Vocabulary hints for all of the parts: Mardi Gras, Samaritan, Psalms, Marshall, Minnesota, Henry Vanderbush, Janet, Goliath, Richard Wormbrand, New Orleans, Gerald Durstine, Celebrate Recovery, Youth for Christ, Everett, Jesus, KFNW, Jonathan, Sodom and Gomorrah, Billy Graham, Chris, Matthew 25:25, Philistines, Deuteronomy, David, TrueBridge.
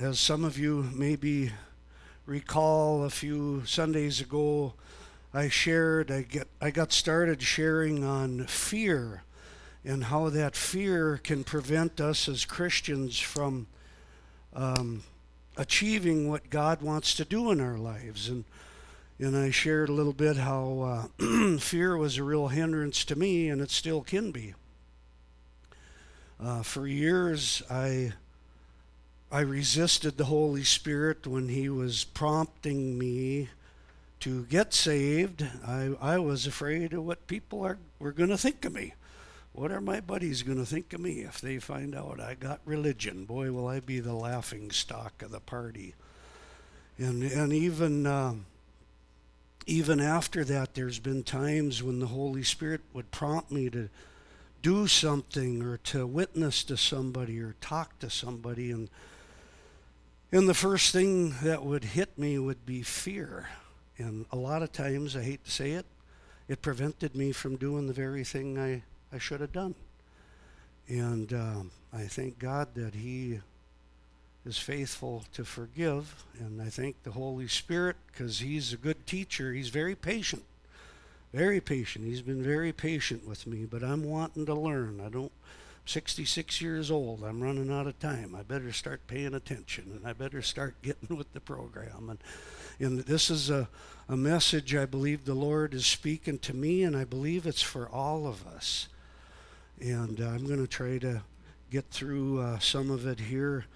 As some of you maybe recall, a few Sundays ago, I got started sharing on fear and how that fear can prevent us as Christians from achieving what God wants to do in our lives. And I shared a little bit how fear was a real hindrance to me, and it still can be. For years, I resisted the Holy Spirit when He was prompting me to get saved. I was afraid of what people were going to think of me. What are my buddies going to think of me if they find out I got religion? Boy, will I be the laughing stock of the party. And even after that, there's been times when the Holy Spirit would prompt me to do something or to witness to somebody or talk to somebody, and the first thing that would hit me would be fear. And a lot of times, I hate to say it, it prevented me from doing the very thing I should have done. And I thank God that He is faithful to forgive, and I thank the Holy Spirit because He's a good teacher. He's very patient. Very patient. He's been very patient with me, but I'm wanting to learn. I'm 66 years old. I'm running out of time. I better start paying attention, and I better start getting with the program. And this is a message I believe the Lord is speaking to me, and I believe it's for all of us. And I'm going to try to get through some of it here.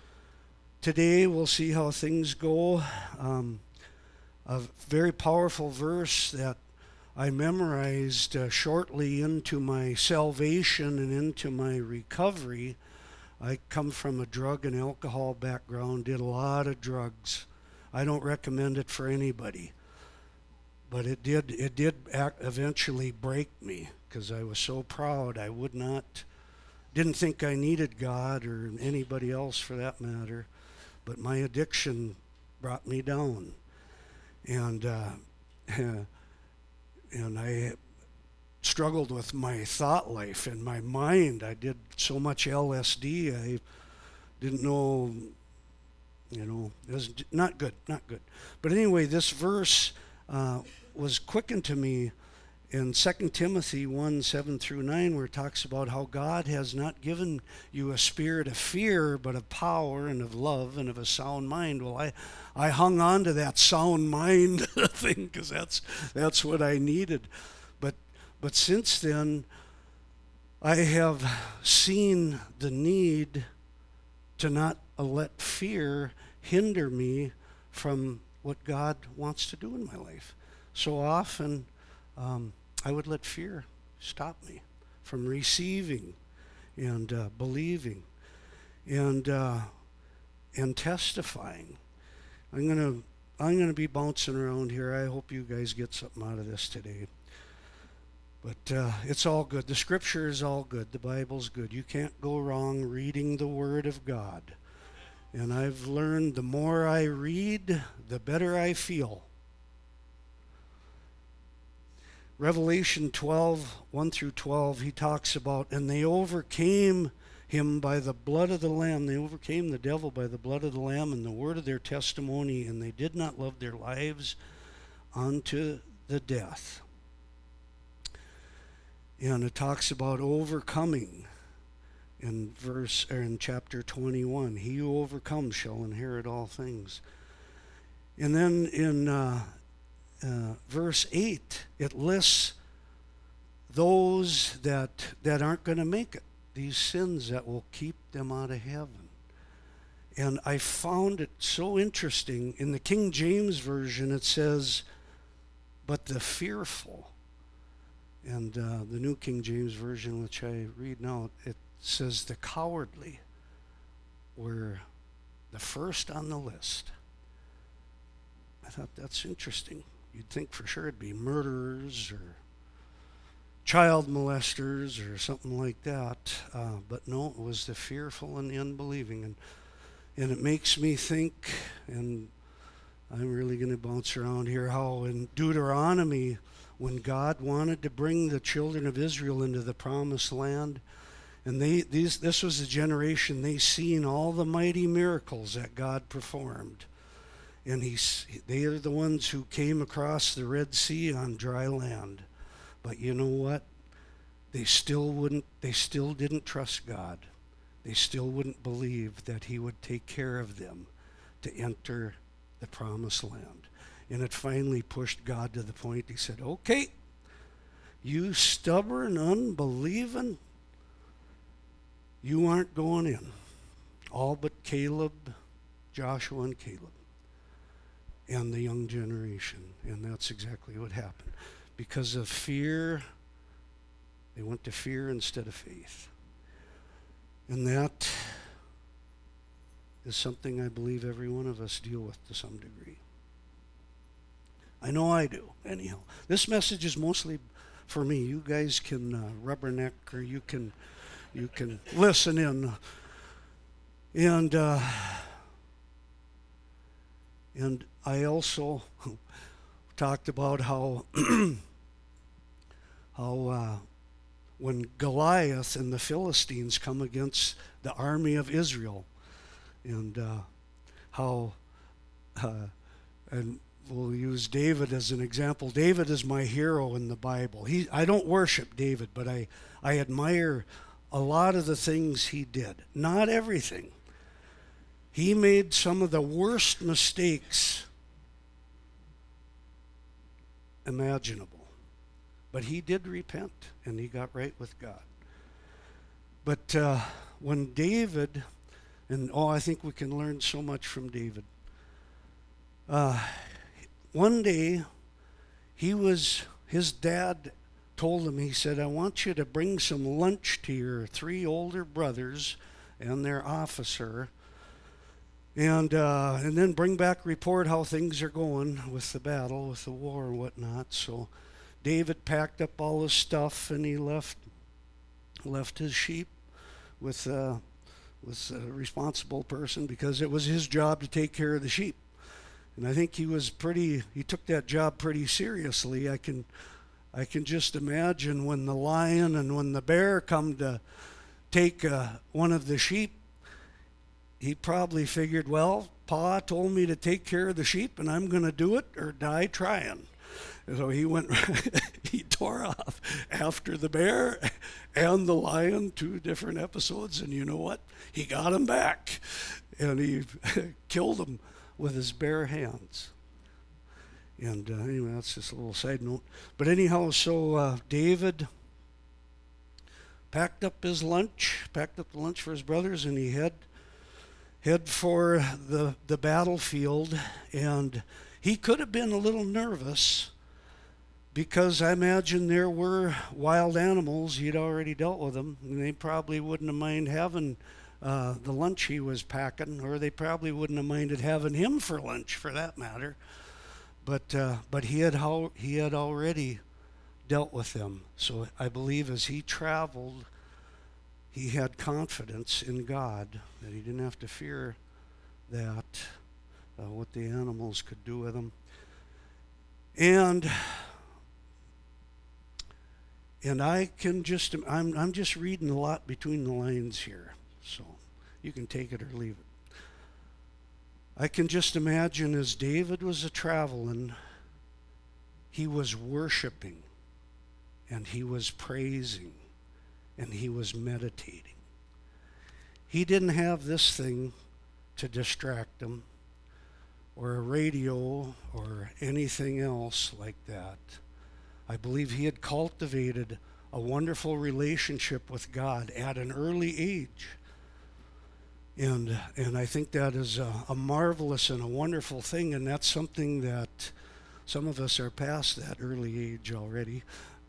Today we'll see how things go. A very powerful verse that I memorized shortly into my salvation and into my recovery. I come from a drug and alcohol background, did a lot of drugs. I don't recommend it for anybody, but it did eventually break me because I was so proud. I didn't think I needed God or anybody else for that matter, but my addiction brought me down. And and I struggled with my thought life and my mind. I did so much LSD, I didn't know, it was not good. But anyway, this verse was quickened to me in 2 Timothy 1:7 through 9, where it talks about how God has not given you a spirit of fear, but of power and of love and of a sound mind. Well, I hung on to that sound mind thing because that's what I needed. But since then, I have seen the need to not let fear hinder me from what God wants to do in my life. So often, I would let fear stop me from receiving and believing and testifying. I'm gonna be bouncing around here. I hope you guys get something out of this today. But it's all good. The Scripture is all good. The Bible's good. You can't go wrong reading the Word of God. And I've learned the more I read, the better I feel. Revelation 12:1 through 12, he talks about, and they overcame him by the blood of the Lamb. They overcame the devil by the blood of the Lamb and the word of their testimony, and they did not love their lives unto the death. And it talks about overcoming in chapter 21. He who overcomes shall inherit all things. And then in verse 8, it lists those that aren't going to make it, these sins that will keep them out of heaven. And I found it so interesting. In the King James Version, it says, but the fearful. And the New King James Version, which I read now, it says the cowardly were the first on the list. I thought that's interesting. You'd think for sure it'd be murderers or child molesters or something like that. But no, it was the fearful and the unbelieving. And it makes me think, and I'm really going to bounce around here, how in Deuteronomy, when God wanted to bring the children of Israel into the promised land, And this was a generation, they seen all the mighty miracles that God performed. And they are the ones who came across the Red Sea on dry land. But you know what? They still didn't trust God. They still wouldn't believe that he would take care of them to enter the promised land. And it finally pushed God to the point, he said, okay, you stubborn, unbelieving, you aren't going in. All but Caleb, Joshua and Caleb, and the young generation. And that's exactly what happened. Because of fear, they went to fear instead of faith. And that is something I believe every one of us deal with to some degree. I know I do, anyhow. This message is mostly for me. You guys can rubberneck, or you can listen in. And I also talked about how when Goliath and the Philistines come against the army of Israel, and we'll use David as an example. David is my hero in the Bible. I don't worship David, but I admire a lot of the things he did. Not everything. He made some of the worst mistakes imaginable. But he did repent, and he got right with God. But when David, I think we can learn so much from David. One day, his dad told him, he said, I want you to bring some lunch to your three older brothers and their officer, and then bring back report how things are going with the battle, with the war and whatnot. So David packed up all his stuff, and he left his sheep with a responsible person, because it was his job to take care of the sheep. And I think he took that job pretty seriously. I can just imagine when the lion and when the bear come to take one of the sheep, he probably figured, well, Pa told me to take care of the sheep, and I'm going to do it or die trying. And so he went, he tore off after the bear and the lion, two different episodes, and you know what? He got him back, and he killed him with his bare hands. And anyway, that's just a little side note. But anyhow, so David packed up the lunch for his brothers, and he head for the battlefield. And he could have been a little nervous, because I imagine there were wild animals. He'd already dealt with them, and they probably wouldn't have minded having the lunch he was packing, or they probably wouldn't have minded having him for lunch, for that matter. But he had already dealt with them. So I believe as he traveled, he had confidence in God that he didn't have to fear that what the animals could do with him. And I'm just reading a lot between the lines here, so you can take it or leave it. I can just imagine as David was traveling, he was worshiping, and he was praising, and he was meditating. He didn't have this thing to distract him, or a radio, or anything else like that. I believe he had cultivated a wonderful relationship with God at an early age. And I think that is a marvelous and a wonderful thing, and that's something that some of us are past that early age already.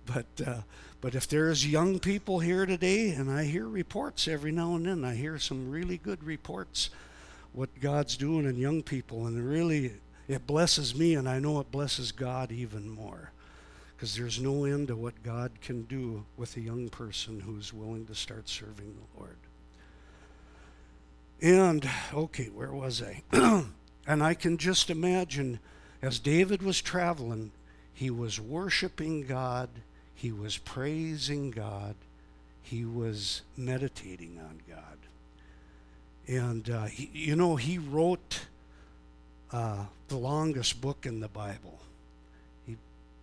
But if there's young people here today, and I hear reports every now and then, I hear some really good reports what God's doing in young people, and really it blesses me, and I know it blesses God even more, because there's no end to what God can do with a young person who's willing to start serving the Lord. And, okay, where was I? And I can just imagine, as David was traveling, he was worshiping God, he was praising God, he was meditating on God. And, he wrote the longest book in the Bible,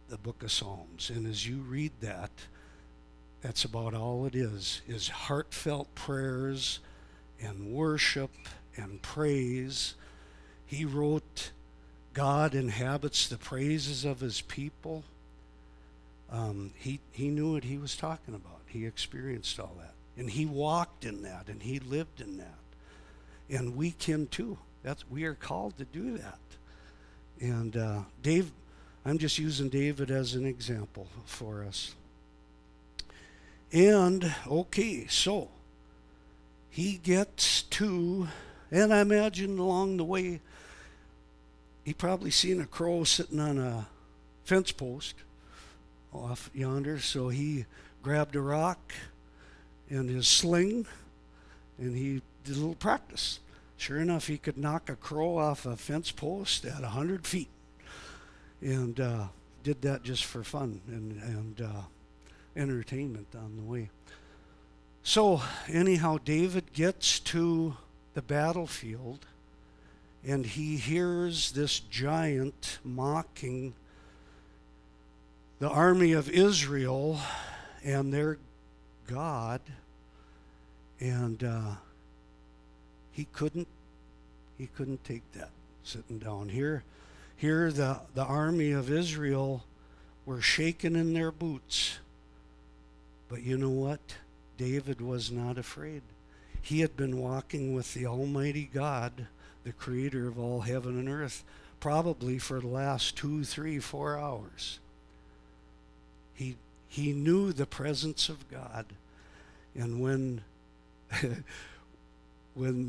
the book of Psalms. And as you read that, that's about all it is heartfelt prayers and worship and praise. He wrote, God inhabits the praises of his people. He knew what he was talking about. He experienced all that. And he walked in that, and he lived in that. And we can too. We are called to do that. And I'm just using David as an example for us. And, okay, so he gets to, and I imagine along the way, he probably seen a crow sitting on a fence post off yonder, so he grabbed a rock and his sling, and he did a little practice. Sure enough, he could knock a crow off a fence post at 100 feet. And did that just for fun and entertainment on the way. So anyhow, David gets to the battlefield, and he hears this giant mocking the army of Israel and their God, and he couldn't take that sitting down here. Here the army of Israel were shaken in their boots. But you know what? David was not afraid. He had been walking with the Almighty God, the creator of all heaven and earth, probably for the last 2, 3, 4 hours. He knew the presence of God. And when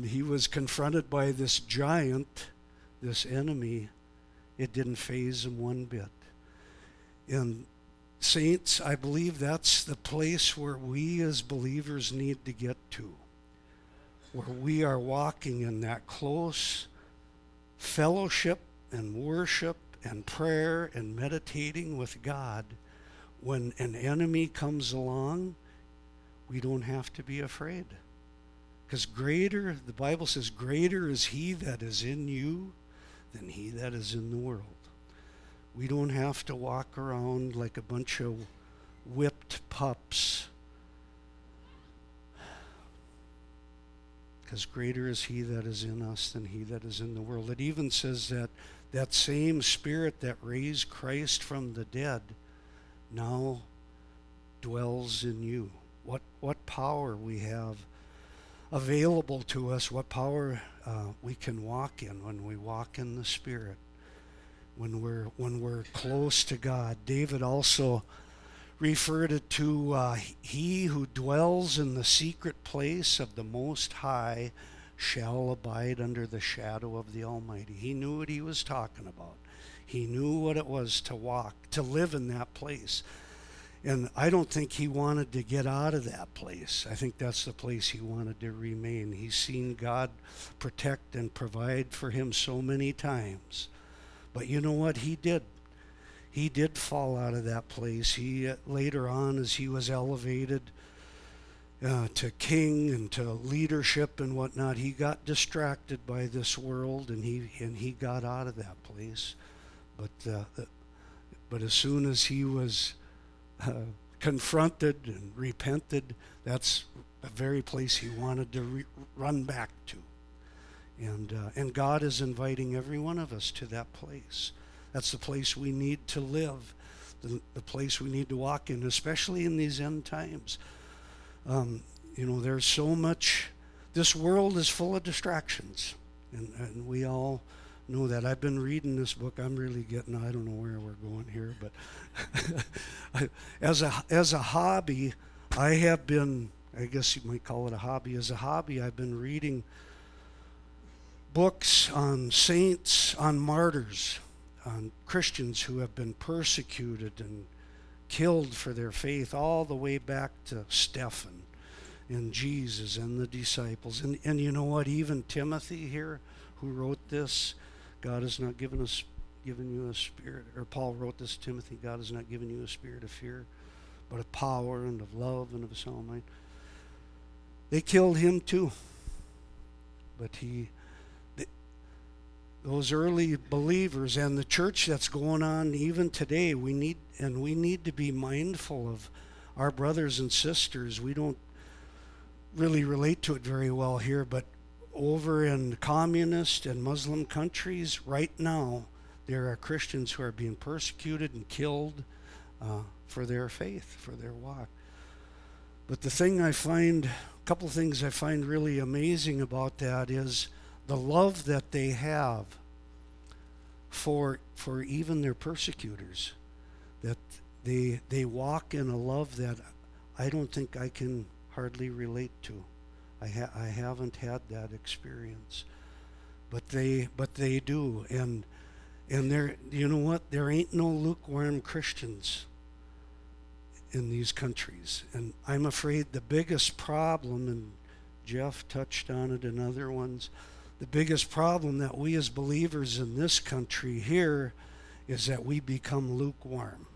he was confronted by this giant, this enemy, it didn't faze him one bit. And saints, I believe that's the place where we as believers need to get to, where we are walking in that close fellowship and worship and prayer and meditating with God. When an enemy comes along, we don't have to be afraid. Because greater, the Bible says, greater is he that is in you than he that is in the world. We don't have to walk around like a bunch of whipped pups, because greater is he that is in us than he that is in the world. It even says that same Spirit that raised Christ from the dead now dwells in you. What power we have available to us, what power we can walk in when we walk in the Spirit, when we're close to God. David also referred it to he who dwells in the secret place of the Most High shall abide under the shadow of the Almighty. He knew what he was talking about. He knew what it was to walk, to live in that place. And I don't think he wanted to get out of that place. I think that's the place he wanted to remain. He's seen God protect and provide for him so many times. But you know what? He did fall out of that place. He later on, as he was elevated to king and to leadership and whatnot, he got distracted by this world, and he got out of that place. But as soon as he was confronted and repented, that's the very place he wanted to run back to. And God is inviting every one of us to that place. That's the place we need to live, the place we need to walk in, especially in these end times. There's so much. This world is full of distractions, and we all know that. I've been reading this book. I'm really getting, I don't know where we're going here, but as a hobby, I have been, I guess you might call it a hobby. As a hobby, I've been reading books on saints, on martyrs, on Christians who have been persecuted and killed for their faith, all the way back to Stephen and Jesus and the disciples. And you know what? Even Timothy here, who wrote this, God has not given you a spirit, or Paul wrote this to Timothy, God has not given you a spirit of fear, but of power and of love and of a sound mind. They killed him too. But those early believers and the church that's going on even today, we need to be mindful of our brothers and sisters. We don't really relate to it very well here, but over in communist and Muslim countries right now, there are Christians who are being persecuted and killed for their faith, for their walk. But a couple things I find really amazing about that is the love that they have for even their persecutors, that they walk in a love that I don't think I can hardly relate to. I haven't had that experience, but they do, and there, you know what? There ain't no lukewarm Christians in these countries, and I'm afraid the biggest problem, and Jeff touched on it in other ones, the biggest problem that we as believers in this country here is that we become lukewarm.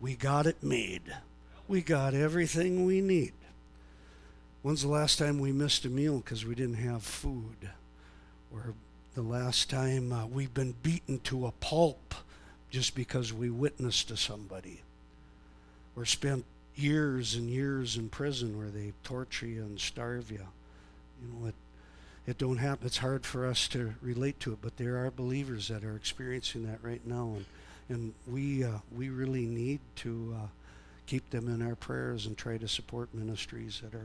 We got it made. We got everything we need. When's the last time we missed a meal because we didn't have food? Or the last time we've been beaten to a pulp just because we witnessed to somebody? Or spent years and years in prison where they torture you and starve you. You know, it don't happen. It's hard for us to relate to it, but there are believers that are experiencing that right now, and we really need to keep them in our prayers and try to support ministries that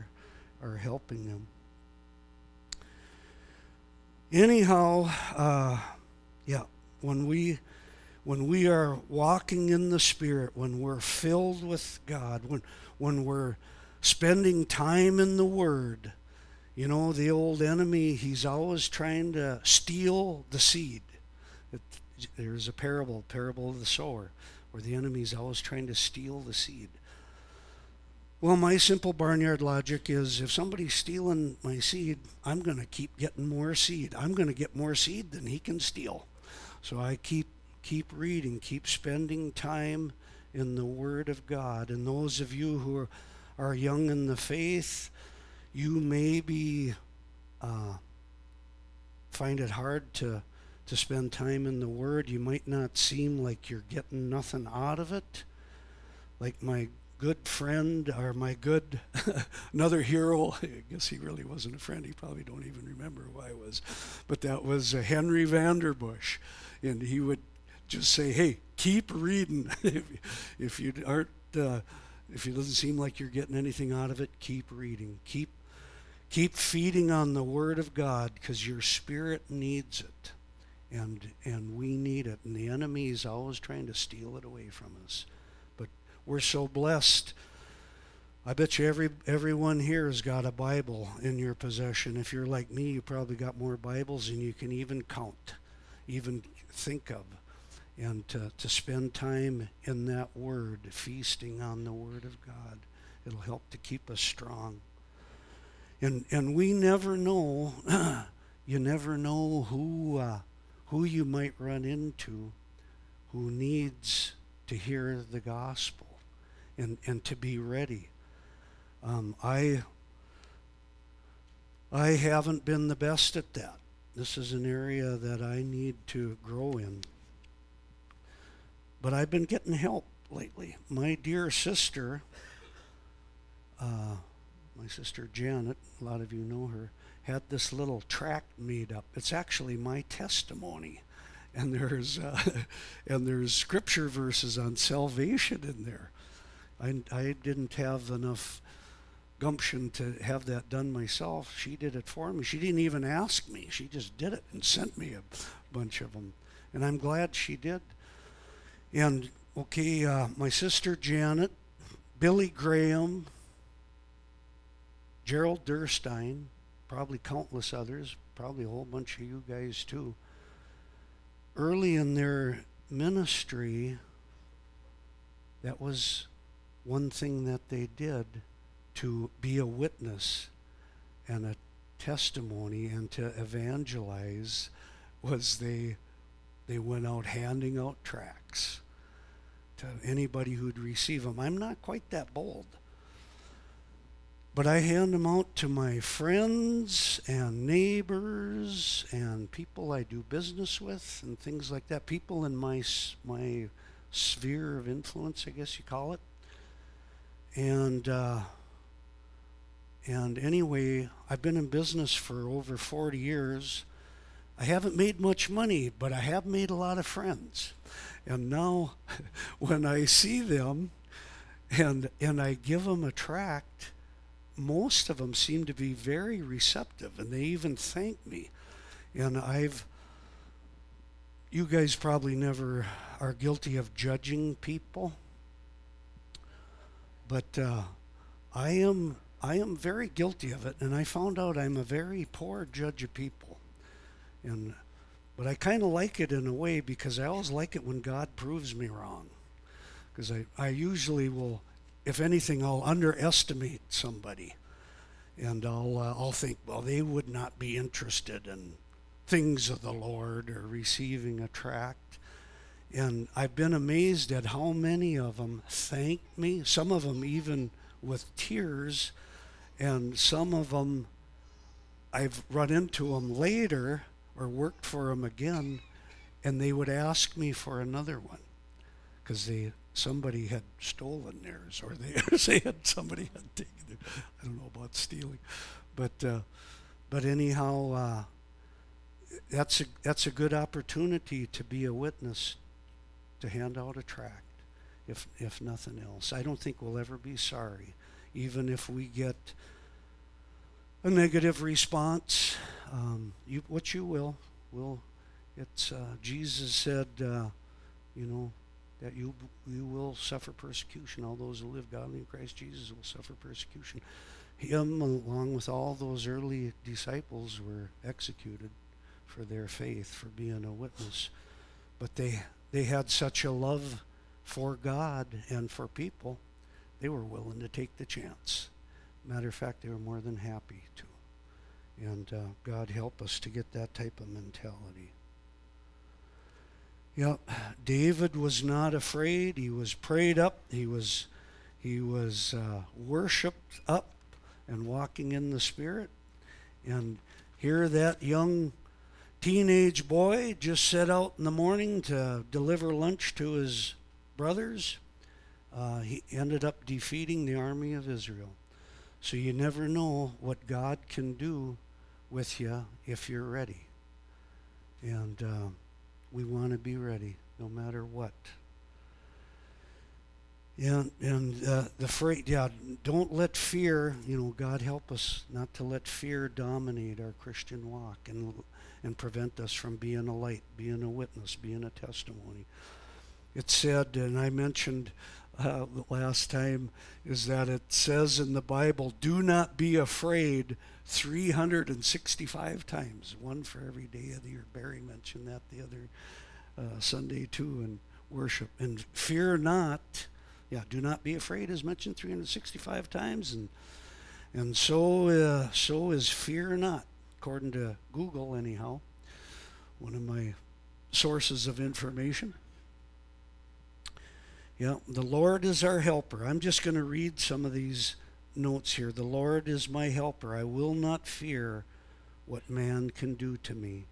are helping them. Anyhow, when we are walking in the Spirit, when we're filled with God, when we're spending time in the Word, you know, the old enemy, he's always trying to steal the seed. There's a parable of the sower, where the enemy's always trying to steal the seed. Well, my simple barnyard logic is, if somebody's stealing my seed, I'm going to keep getting more seed. I'm going to get more seed than he can steal. So I keep reading, keep spending time in the Word of God. And those of you who are young in the faith, you may be find it hard to spend time in the Word. You might not seem like you're getting nothing out of it. Like my good friend, or my good, another hero, I guess he really wasn't a friend, he probably don't even remember who I was, but that was Henry Vanderbush, and he would just say, hey, keep reading. If it doesn't seem like you're getting anything out of it, keep reading, keep feeding on the Word of God, because your spirit needs it, and we need it, and the enemy is always trying to steal it away from us. We're so blessed. I bet you everyone here has got a Bible in your possession. If you're like me, you probably got more Bibles than you can even count, even think of. And to spend time in that Word, feasting on the Word of God, it'll help to keep us strong. And we never know, you never know who you might run into who needs to hear the gospel. And to be ready. I haven't been the best at that. This is an area that I need to grow in. But I've been getting help lately. My dear sister, Janet, a lot of you know her, had this little tract made up. It's actually my testimony. And there's scripture verses on salvation in there. I didn't have enough gumption to have that done myself. She did it for me. She didn't even ask me. She just did it and sent me a bunch of them. And I'm glad she did. And, okay, my sister Janet, Billy Graham, Gerald Durstine, probably countless others, probably a whole bunch of you guys too. Early in their ministry, that was one thing that they did, to be a witness and a testimony and to evangelize, was they went out handing out tracts to anybody who'd receive them. I'm not quite that bold. But I hand them out to my friends and neighbors and people I do business with and things like that, people in my sphere of influence, I guess you call it. And anyway, I've been in business for over 40 years. I haven't made much money, but I have made a lot of friends. And now when I see them and I give them a tract, most of them seem to be very receptive, and they even thank me. And you guys probably never are guilty of judging people, but I am very guilty of it, and I found out I'm a very poor judge of people. But I kind of like it in a way, because I always like it when God proves me wrong, because I usually will. If anything, I'll underestimate somebody, and I'll think, well, they would not be interested in things of the Lord or receiving a tract. And I've been amazed at how many of them thanked me, some of them even with tears, and some of them I've run into them later or worked for them again, and they would ask me for another one because somebody had stolen theirs, or somebody had taken it. I don't know about stealing, but anyhow, that's a good opportunity to be a witness, to hand out a tract, if nothing else. I don't think we'll ever be sorry, even if we get a negative response. It's Jesus said, that you will suffer persecution. All those who live godly in Christ Jesus will suffer persecution. Him, along with all those early disciples, were executed for their faith, for being a witness. But they had such a love for God and for people, they were willing to take the chance. Matter of fact, they were more than happy to. And God help us to get that type of mentality. Yep, David was not afraid. He was prayed up. He was worshipped up and walking in the Spirit. And here that young teenage boy just set out in the morning to deliver lunch to his brothers. He ended up defeating the army of Israel. So you never know what God can do with you if you're ready. And we want to be ready, no matter what. And the phrase, don't let fear. God help us not to let fear dominate our Christian walk and prevent us from being a light, being a witness, being a testimony. It said, and I mentioned last time, is that it says in the Bible, "Do not be afraid," 365 times, one for every day of the year. Barry mentioned that the other Sunday too in worship. And fear not, do not be afraid is mentioned 365 times, and so is fear not, according to Google anyhow, one of my sources of information. Yeah, the Lord is our helper. I'm just going to read some of these notes here. The Lord is my helper. I will not fear what man can do to me.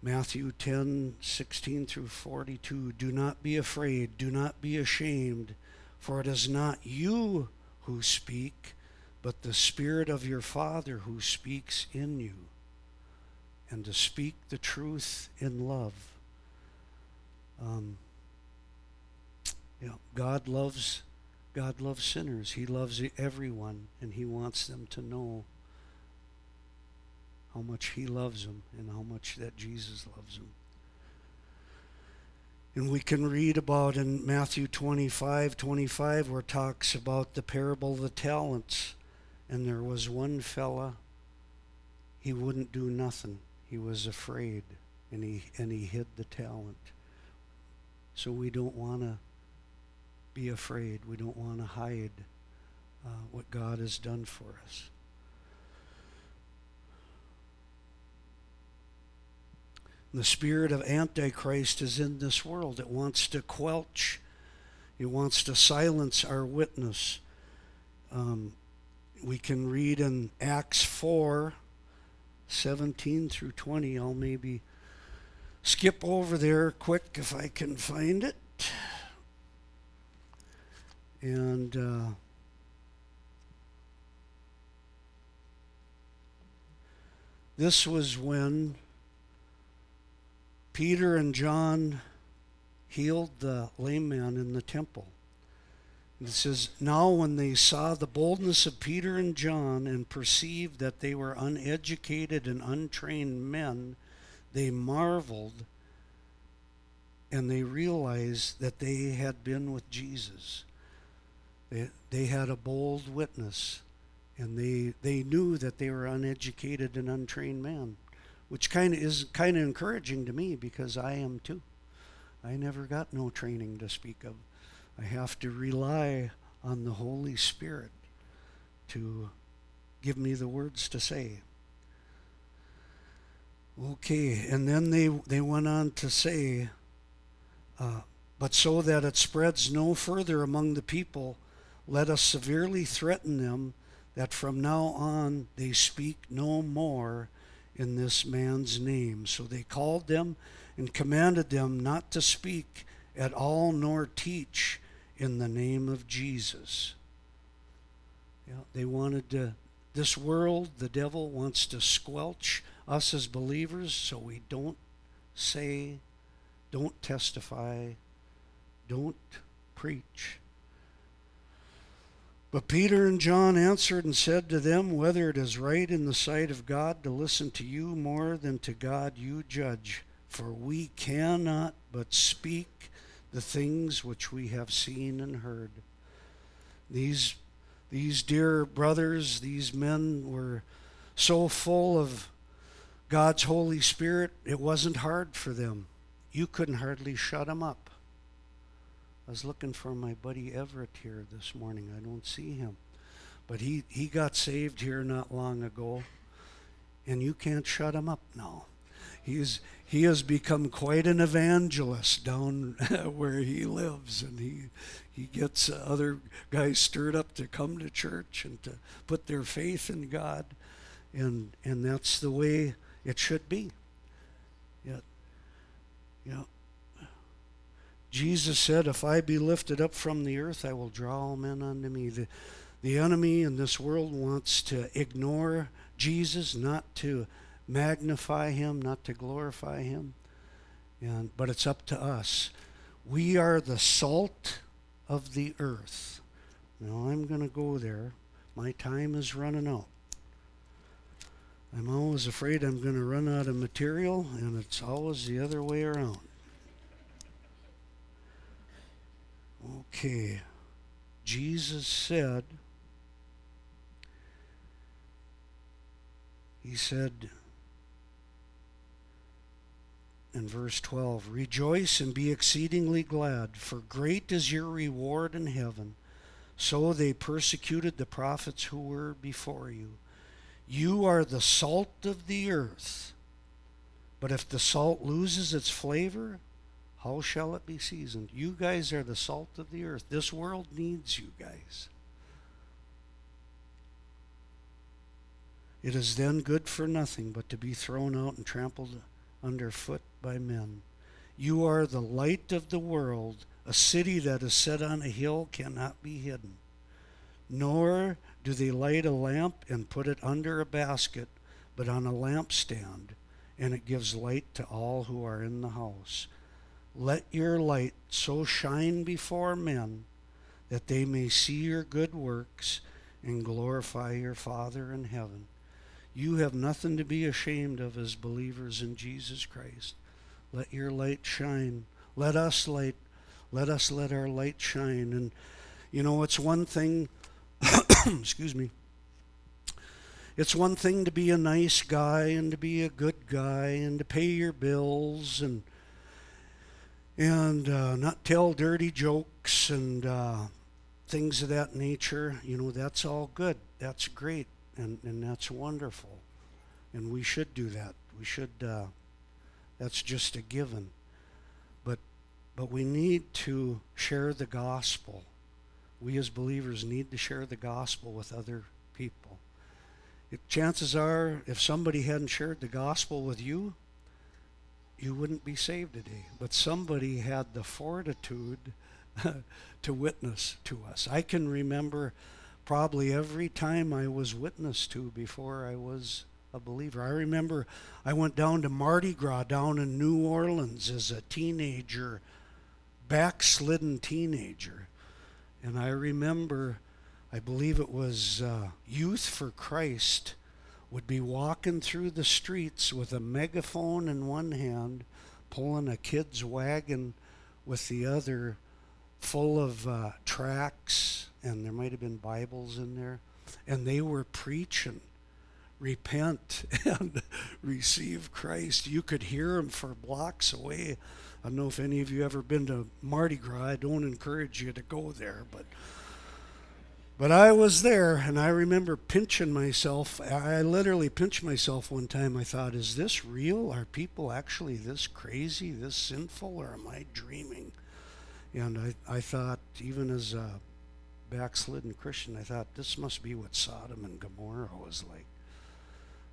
Matthew 10:16 through 42. Do not be afraid. Do not be ashamed, for it is not you who speak, but the Spirit of your Father who speaks in you. And to speak the truth in love. God loves sinners. He loves everyone, and he wants them to know how much he loves them and how much that Jesus loves them. And we can read about in Matthew 25:25, where it talks about the parable of the talents. And there was one fella, he wouldn't do nothing. He was afraid, and he hid the talent. So we don't want to be afraid. We don't want to hide what God has done for us. The spirit of Antichrist is in this world. It wants to silence our witness. We can read in Acts 4:17 through 20. I'll maybe skip over there quick if I can find it. And this was when Peter and John healed the lame man in the temple. It says, now when they saw the boldness of Peter and John and perceived that they were uneducated and untrained men, they marveled and they realized that they had been with Jesus. They had a bold witness, and they knew that they were uneducated and untrained men, which is kind of encouraging to me because I am too. I never got no training to speak of. I have to rely on the Holy Spirit to give me the words to say. Okay, and then they went on to say, but so that it spreads no further among the people, let us severely threaten them that from now on they speak no more in this man's name. So they called them and commanded them not to speak at all nor teach in the name of Jesus. Yeah, they wanted to, this world, the devil wants to squelch us as believers so we don't say, don't testify, don't preach. But Peter and John answered and said to them, whether it is right in the sight of God to listen to you more than to God you judge, for we cannot but speak the things which we have seen and heard. These dear brothers, these men were so full of God's Holy Spirit, it wasn't hard for them. You couldn't hardly shut them up. I was looking for my buddy Everett here this morning. I don't see him. But he got saved here not long ago, and you can't shut him up now. He has become quite an evangelist down where he lives, and he gets other guys stirred up to come to church and to put their faith in God, and that's the way it should be. Yeah. Jesus said, if I be lifted up from the earth, I will draw all men unto me. The enemy in this world wants to ignore Jesus, not to magnify him, not to glorify him. But it's up to us. We are the salt of the earth. Now I'm going to go there. My time is running out. I'm always afraid I'm going to run out of material, and it's always the other way around. Okay. Jesus said, he said, in verse 12, rejoice and be exceedingly glad, for great is your reward in heaven. So they persecuted the prophets who were before you. You are the salt of the earth. But if the salt loses its flavor, how shall it be seasoned? You guys are the salt of the earth. This world needs you guys. It is then good for nothing but to be thrown out and trampled underfoot by men. You are the light of the world. A city that is set on a hill cannot be hidden. Nor do they light a lamp and put it under a basket, but on a lampstand, and it gives light to all who are in the house. Let your light so shine before men that they may see your good works and glorify your Father in heaven. You have nothing to be ashamed of as believers in Jesus Christ. Let your light shine. Let us let our light shine. And you know, it's one thing excuse me. It's one thing to be a nice guy and to be a good guy and to pay your bills and not tell dirty jokes and things of that nature. You know, that's all good. That's great. And that's wonderful. And we should do that. We should, that's just a given. But we need to share the gospel we as believers need to share the gospel with other people. If chances are, if somebody hadn't shared the gospel with you, you wouldn't be saved today. But somebody had the fortitude to witness to us. I can remember probably every time I was witnessed to before I was a believer. I remember I went down to Mardi Gras down in New Orleans as a teenager, backslidden teenager. And I remember, I believe it was Youth for Christ would be walking through the streets with a megaphone in one hand, pulling a kid's wagon with the other, full of tracts, and there might have been Bibles in there, and they were preaching, repent and receive Christ. You could hear them for blocks away. I don't know if any of you ever been to Mardi Gras. I don't encourage you to go there, but I was there, and I remember pinching myself. I literally pinched myself one time. I thought, is this real? Are people actually this crazy, this sinful, or am I dreaming? And I thought, even as a backslidden Christian, I thought this must be what Sodom and Gomorrah was like.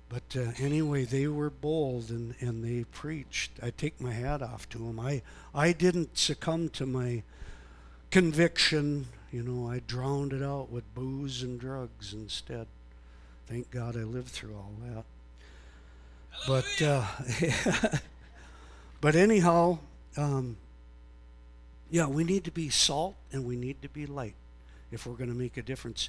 But anyway, they were bold, and they preached. I take my hat off to them. I didn't succumb to my conviction. You know, I drowned it out with booze and drugs instead. Thank God I lived through all that. But anyhow, yeah, we need to be salt and we need to be light if we're going to make a difference.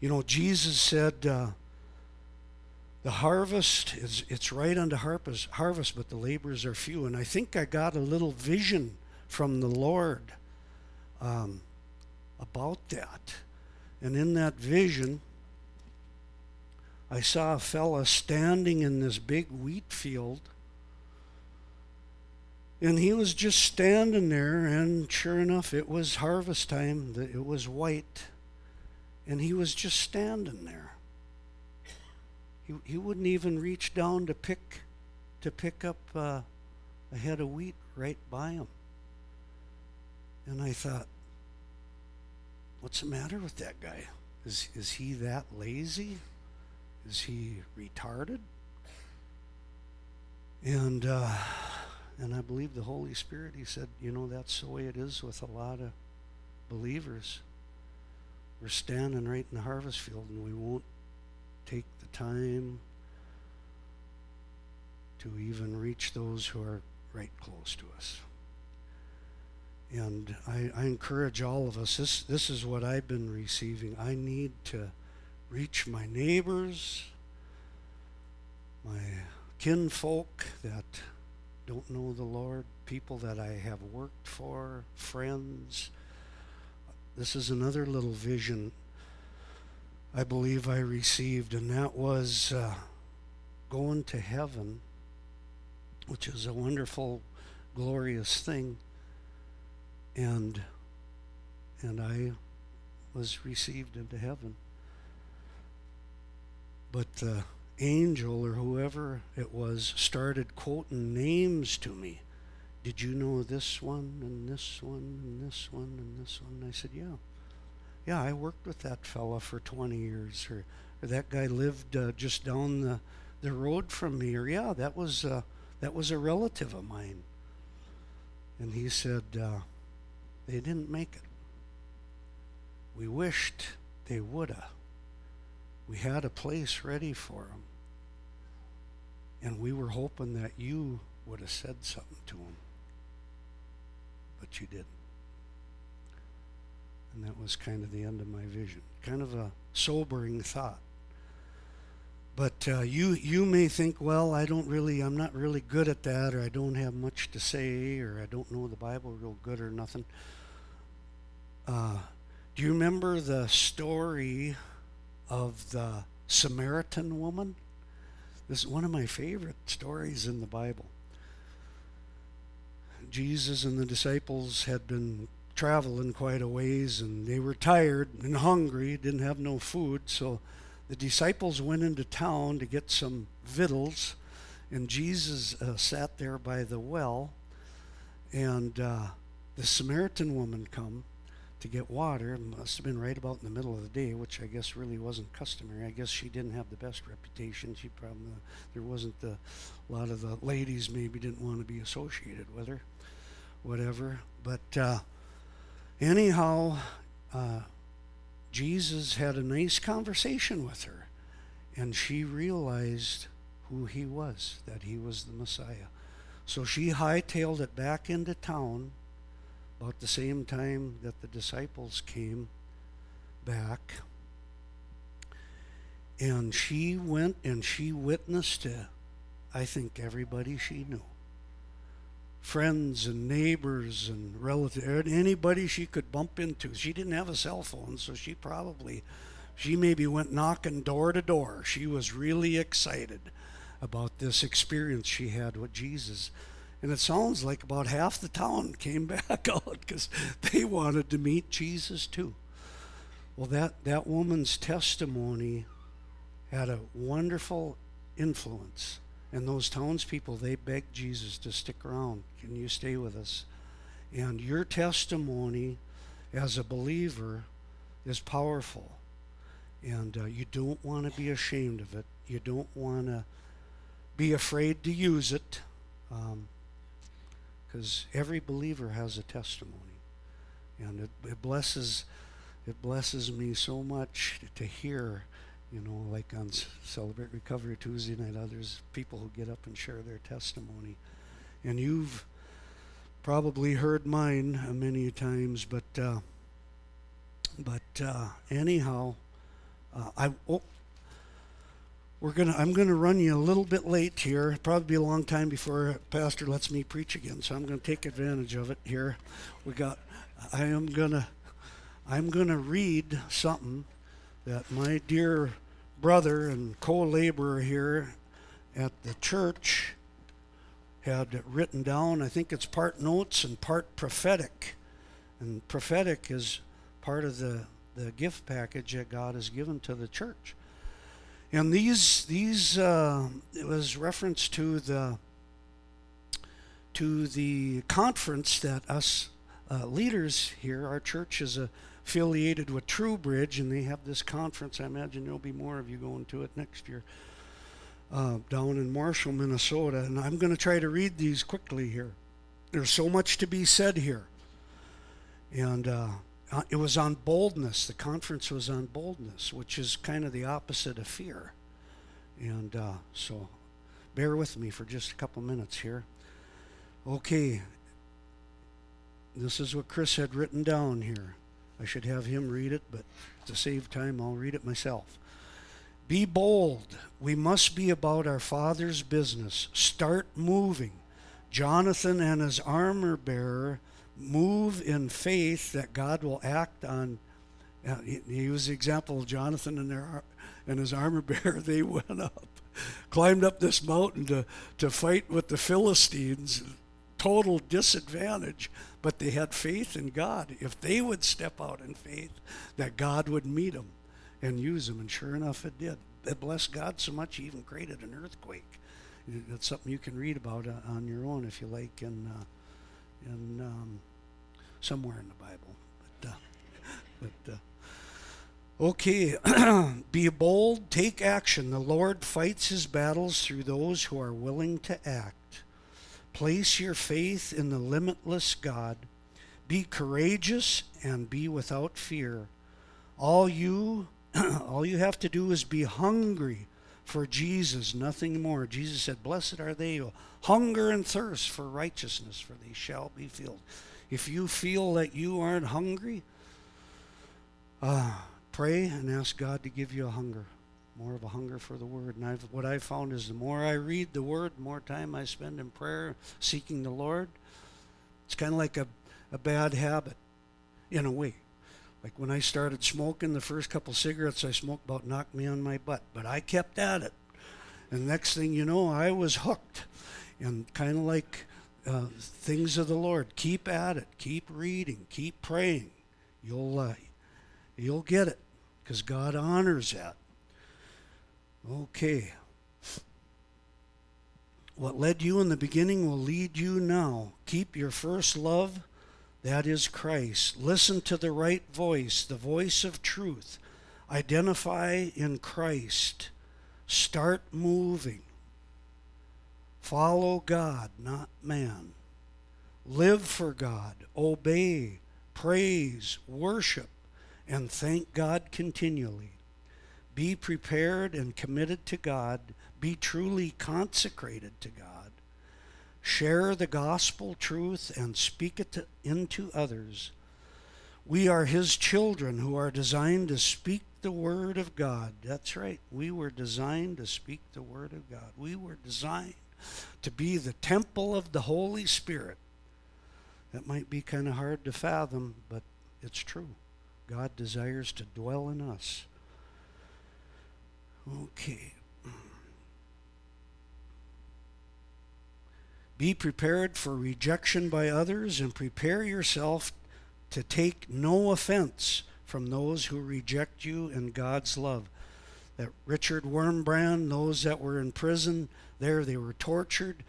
You know, Jesus said, the harvest, it's right unto harvest, but the laborers are few. And I think I got a little vision from the Lord about that. And in that vision, I saw a fella standing in this big wheat field. And he was just standing there, and sure enough, it was harvest time. It was white. And he was just standing there. He wouldn't even reach down to pick up a head of wheat right by him. And I thought, what's the matter with that guy? Is he that lazy? Is he retarded? And I believe the Holy Spirit, he said, you know, that's the way it is with a lot of believers. We're standing right in the harvest field, and we won't take the time to even reach those who are right close to us. And I encourage all of us, this is what I've been receiving. I need to reach my neighbors, my kinfolk that don't know the Lord, people that I have worked for, friends. This is another little vision I believe I received, and that was going to heaven, which is a wonderful, glorious thing. And I was received into heaven. But the angel, or whoever it was, started quoting names to me. Did you know this one, and this one, and this one, and this one? And I said, yeah. Yeah, I worked with that fella for 20 years, or that guy lived just down the road from me, or yeah, that was a relative of mine. And he said, they didn't make it. We wished they woulda. We had a place ready for them, and we were hoping that you would have said something to them, but you didn't. And that was kind of the end of my vision. Kind of a sobering thought. But you may think, well, I'm not really good at that, or I don't have much to say, or I don't know the Bible real good or nothing. Do you remember the story of the Samaritan woman? This is one of my favorite stories in the Bible. Jesus and the disciples had been traveling quite a ways, and they were tired and hungry, didn't have no food, so the disciples went into town to get some victuals, and Jesus sat there by the well, and the Samaritan woman come to get water. Must have been right about in the middle of the day, which I guess really wasn't customary. I guess she didn't have the best reputation. She probably, there wasn't a lot of the ladies maybe didn't want to be associated with her, whatever. But anyhow, Jesus had a nice conversation with her, and she realized who he was, that he was the Messiah. So she hightailed it back into town about the same time that the disciples came back. And she went and she witnessed to, I think, everybody she knew. Friends and neighbors and relatives, anybody she could bump into. She didn't have a cell phone, so she maybe went knocking door to door. She was really excited about this experience she had with Jesus. And it sounds like about half the town came back out because they wanted to meet Jesus too. Well, that woman's testimony had a wonderful influence. And those townspeople, they begged Jesus to stick around. Can you stay with us? And your testimony as a believer is powerful. And you don't want to be ashamed of it. You don't want to be afraid to use it. Because every believer has a testimony, and it blesses me so much to hear, you know, like on Celebrate Recovery Tuesday night, others, people who get up and share their testimony. And you've probably heard mine many times, but anyhow, I'm going to run you a little bit late here. Probably be a long time before Pastor lets me preach again, so I'm going to take advantage of it here. I'm going to read something that my dear brother and co-laborer here at the church had written down. I think it's part notes and part prophetic. And prophetic is part of the gift package that God has given to the church. And these it was reference to the conference that us leaders here, our church is affiliated with TrueBridge, and they have this conference. I imagine there'll be more of you going to it next year down in Marshall, Minnesota. And I'm going to try to read these quickly here. There's so much to be said here. And it was on boldness. The conference was on boldness, which is kind of the opposite of fear. And so bear with me for just a couple minutes here. Okay. This is what Chris had written down here. I should have him read it, but to save time, I'll read it myself. Be bold. We must be about our Father's business. Start moving. Jonathan and his armor bearer move in faith that God will act on. He used the example of Jonathan and his armor bearer. They went up, climbed up this mountain to fight with the Philistines. Total disadvantage, but they had faith in God. If they would step out in faith, that God would meet them and use them. And sure enough, it did. It blessed God so much, he even created an earthquake. That's something you can read about on your own if you like, in somewhere in the Bible. Okay, be bold, take action. The Lord fights his battles through those who are willing to act. Place your faith in the limitless God. Be courageous and be without fear. All you have to do is be hungry for Jesus, nothing more. Jesus said, "Blessed are they who hunger and thirst for righteousness, for they shall be filled." If you feel that you aren't hungry, pray and ask God to give you a hunger, more of a hunger for the Word. And what I found is the more I read the Word, the more time I spend in prayer, seeking the Lord. It's kind of like a bad habit, in a way. Like when I started smoking, the first couple cigarettes I smoked about knocked me on my butt, but I kept at it. And next thing you know, I was hooked. And kind of like things of the Lord, keep at it, keep reading, keep praying. You'll get it, because God honors that. Okay. What led you in the beginning will lead you now. Keep your first love. That is Christ. Listen to the right voice, the voice of truth. Identify in Christ. Start moving. Follow God, not man. Live for God. Obey, praise, worship, and thank God continually. Be prepared and committed to God. Be truly consecrated to God. Share the gospel truth and speak it into others. We are His children who are designed to speak the Word of God. That's right. We were designed to speak the Word of God. We were designed to be the temple of the Holy Spirit. That might be kind of hard to fathom, but it's true. God desires to dwell in us. Okay. Be prepared for rejection by others and prepare yourself to take no offense from those who reject you in God's love. That Richard Wormbrand, those that were in prison there, they were tortured.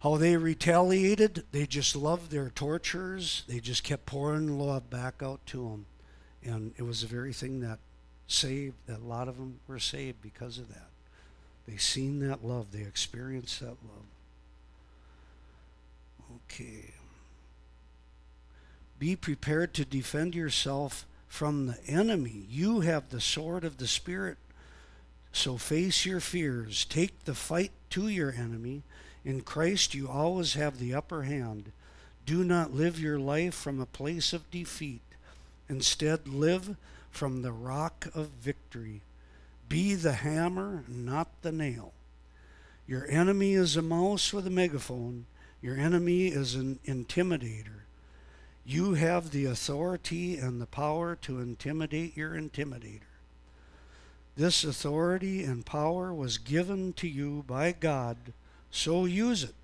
How they retaliated, they just loved their torturers. They just kept pouring love back out to them. And it was the very thing that saved, that a lot of them were saved because of that. They seen that love. They experienced that love. Okay. Be prepared to defend yourself from the enemy. You have the sword of the Spirit. So face your fears. Take the fight to your enemy. In Christ, you always have the upper hand. Do not live your life from a place of defeat. Instead, live from the rock of victory. Be the hammer, not the nail. Your enemy is a mouse with a megaphone. Your enemy is an intimidator. You have the authority and the power to intimidate your intimidator. This authority and power was given to you by God. So use it.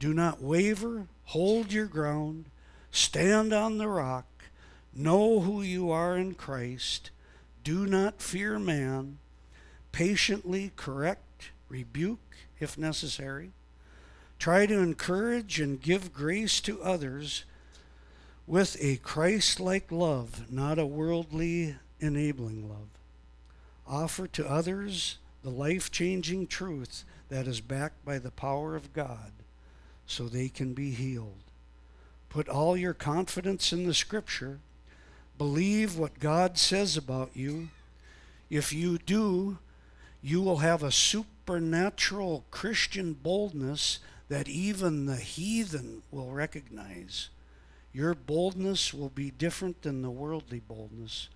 Do not waver. Hold your ground. Stand on the rock. Know who you are in Christ. Do not fear man. Patiently correct, rebuke if necessary. Try to encourage and give grace to others with a Christ-like love, not a worldly enabling love. Offer to others the life-changing truth that is backed by the power of God, so they can be healed. Put all your confidence in the Scripture. Believe what God says about you. If you do, you will have a supernatural Christian boldness that even the heathen will recognize. Your boldness will be different than the worldly boldness.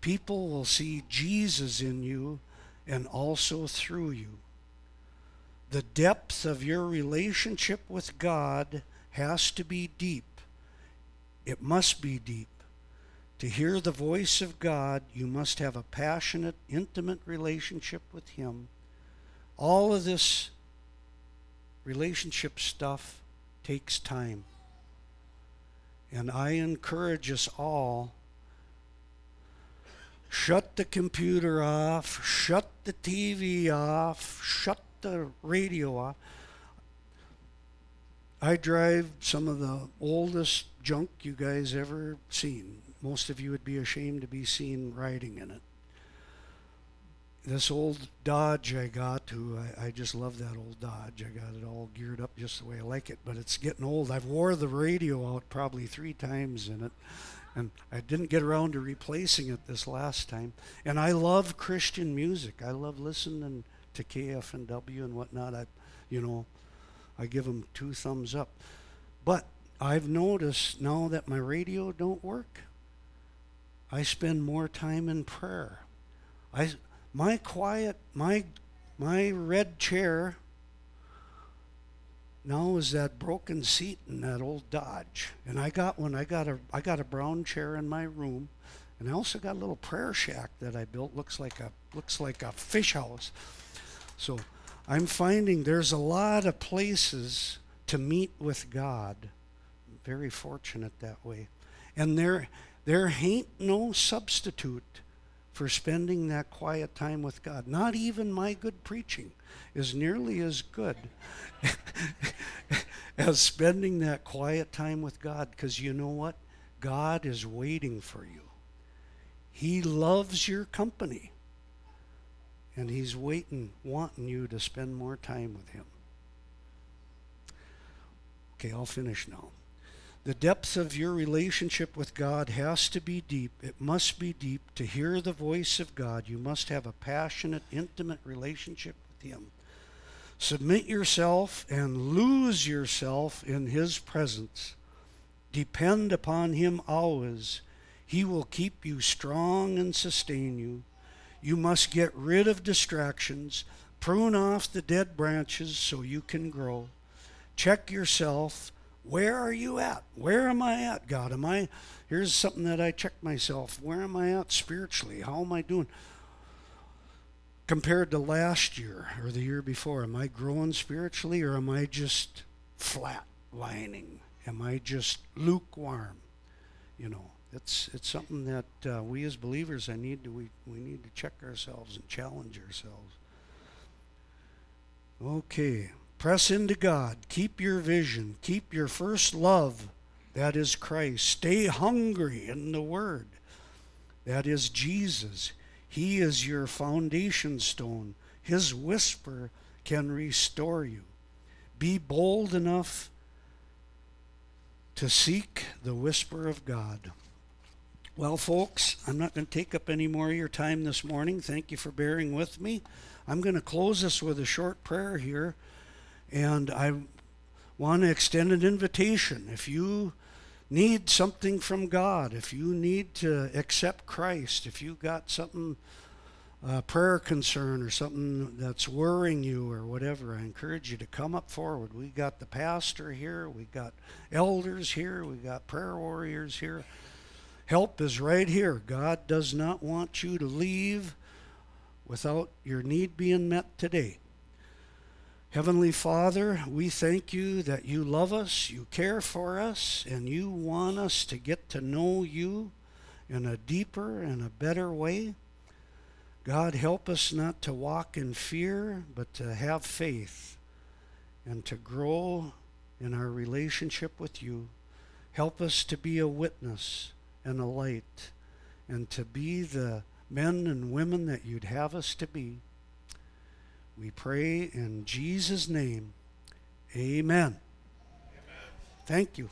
People will see Jesus in you and also through you. The depth of your relationship with God has to be deep. It must be deep. To hear the voice of God, you must have a passionate, intimate relationship with Him. All of this relationship stuff takes time. And I encourage us all, shut the computer off, shut the TV off, shut the radio off. I drive some of the oldest junk you guys ever seen. Most of you would be ashamed to be seen riding in it. This old Dodge I got, I just love that old Dodge. I got it all geared up just the way I like it, but it's getting old. I've wore the radio out probably 3 times in it, and I didn't get around to replacing it this last time. And I love Christian music. I love listening to KFNW and whatnot. I give them 2 thumbs up. But I've noticed now that my radio don't work, I spend more time in prayer. My red chair now is that broken seat in that old Dodge. And I got a brown chair in my room, and I also got a little prayer shack that I built. Looks like a fish house. So I'm finding there's a lot of places to meet with God. I'm very fortunate that way. And there ain't no substitute for spending that quiet time with God. Not even my good preaching is nearly as good as spending that quiet time with God, because you know what? God is waiting for you. He loves your company, and he's waiting, wanting you to spend more time with him. Okay, I'll finish now. The depth of your relationship with God has to be deep. It must be deep. To hear the voice of God, you must have a passionate, intimate relationship with him. Submit yourself and lose yourself in his presence. Depend upon him always. He will keep you strong and sustain you. You must get rid of distractions. Prune off the dead branches so you can grow. Check yourself. Where are you at? Where am I at, God? Here's something that I check myself. Where am I at spiritually? How am I doing? Compared to last year or the year before, am I growing spiritually, or am I just flatlining? Am I just lukewarm? You know, it's something that we as believers, we need to check ourselves and challenge ourselves. Okay. Press into God. Keep your vision. Keep your first love. That is Christ. Stay hungry in the Word. That is Jesus. He is your foundation stone. His whisper can restore you. Be bold enough to seek the whisper of God. Well, folks, I'm not going to take up any more of your time this morning. Thank you for bearing with me. I'm going to close this with a short prayer here. And I want to extend an invitation. If you need something from God, if you need to accept Christ, if you got something, a prayer concern or something that's worrying you or whatever, I encourage you to come up forward. We got the pastor here. We got elders here. We got prayer warriors here. Help is right here. God does not want you to leave without your need being met today. Heavenly Father, we thank you that you love us, you care for us, and you want us to get to know you in a deeper and a better way. God, help us not to walk in fear, but to have faith and to grow in our relationship with you. Help us to be a witness and a light, and to be the men and women that you'd have us to be. We pray in Jesus' name. Amen. Amen. Thank you.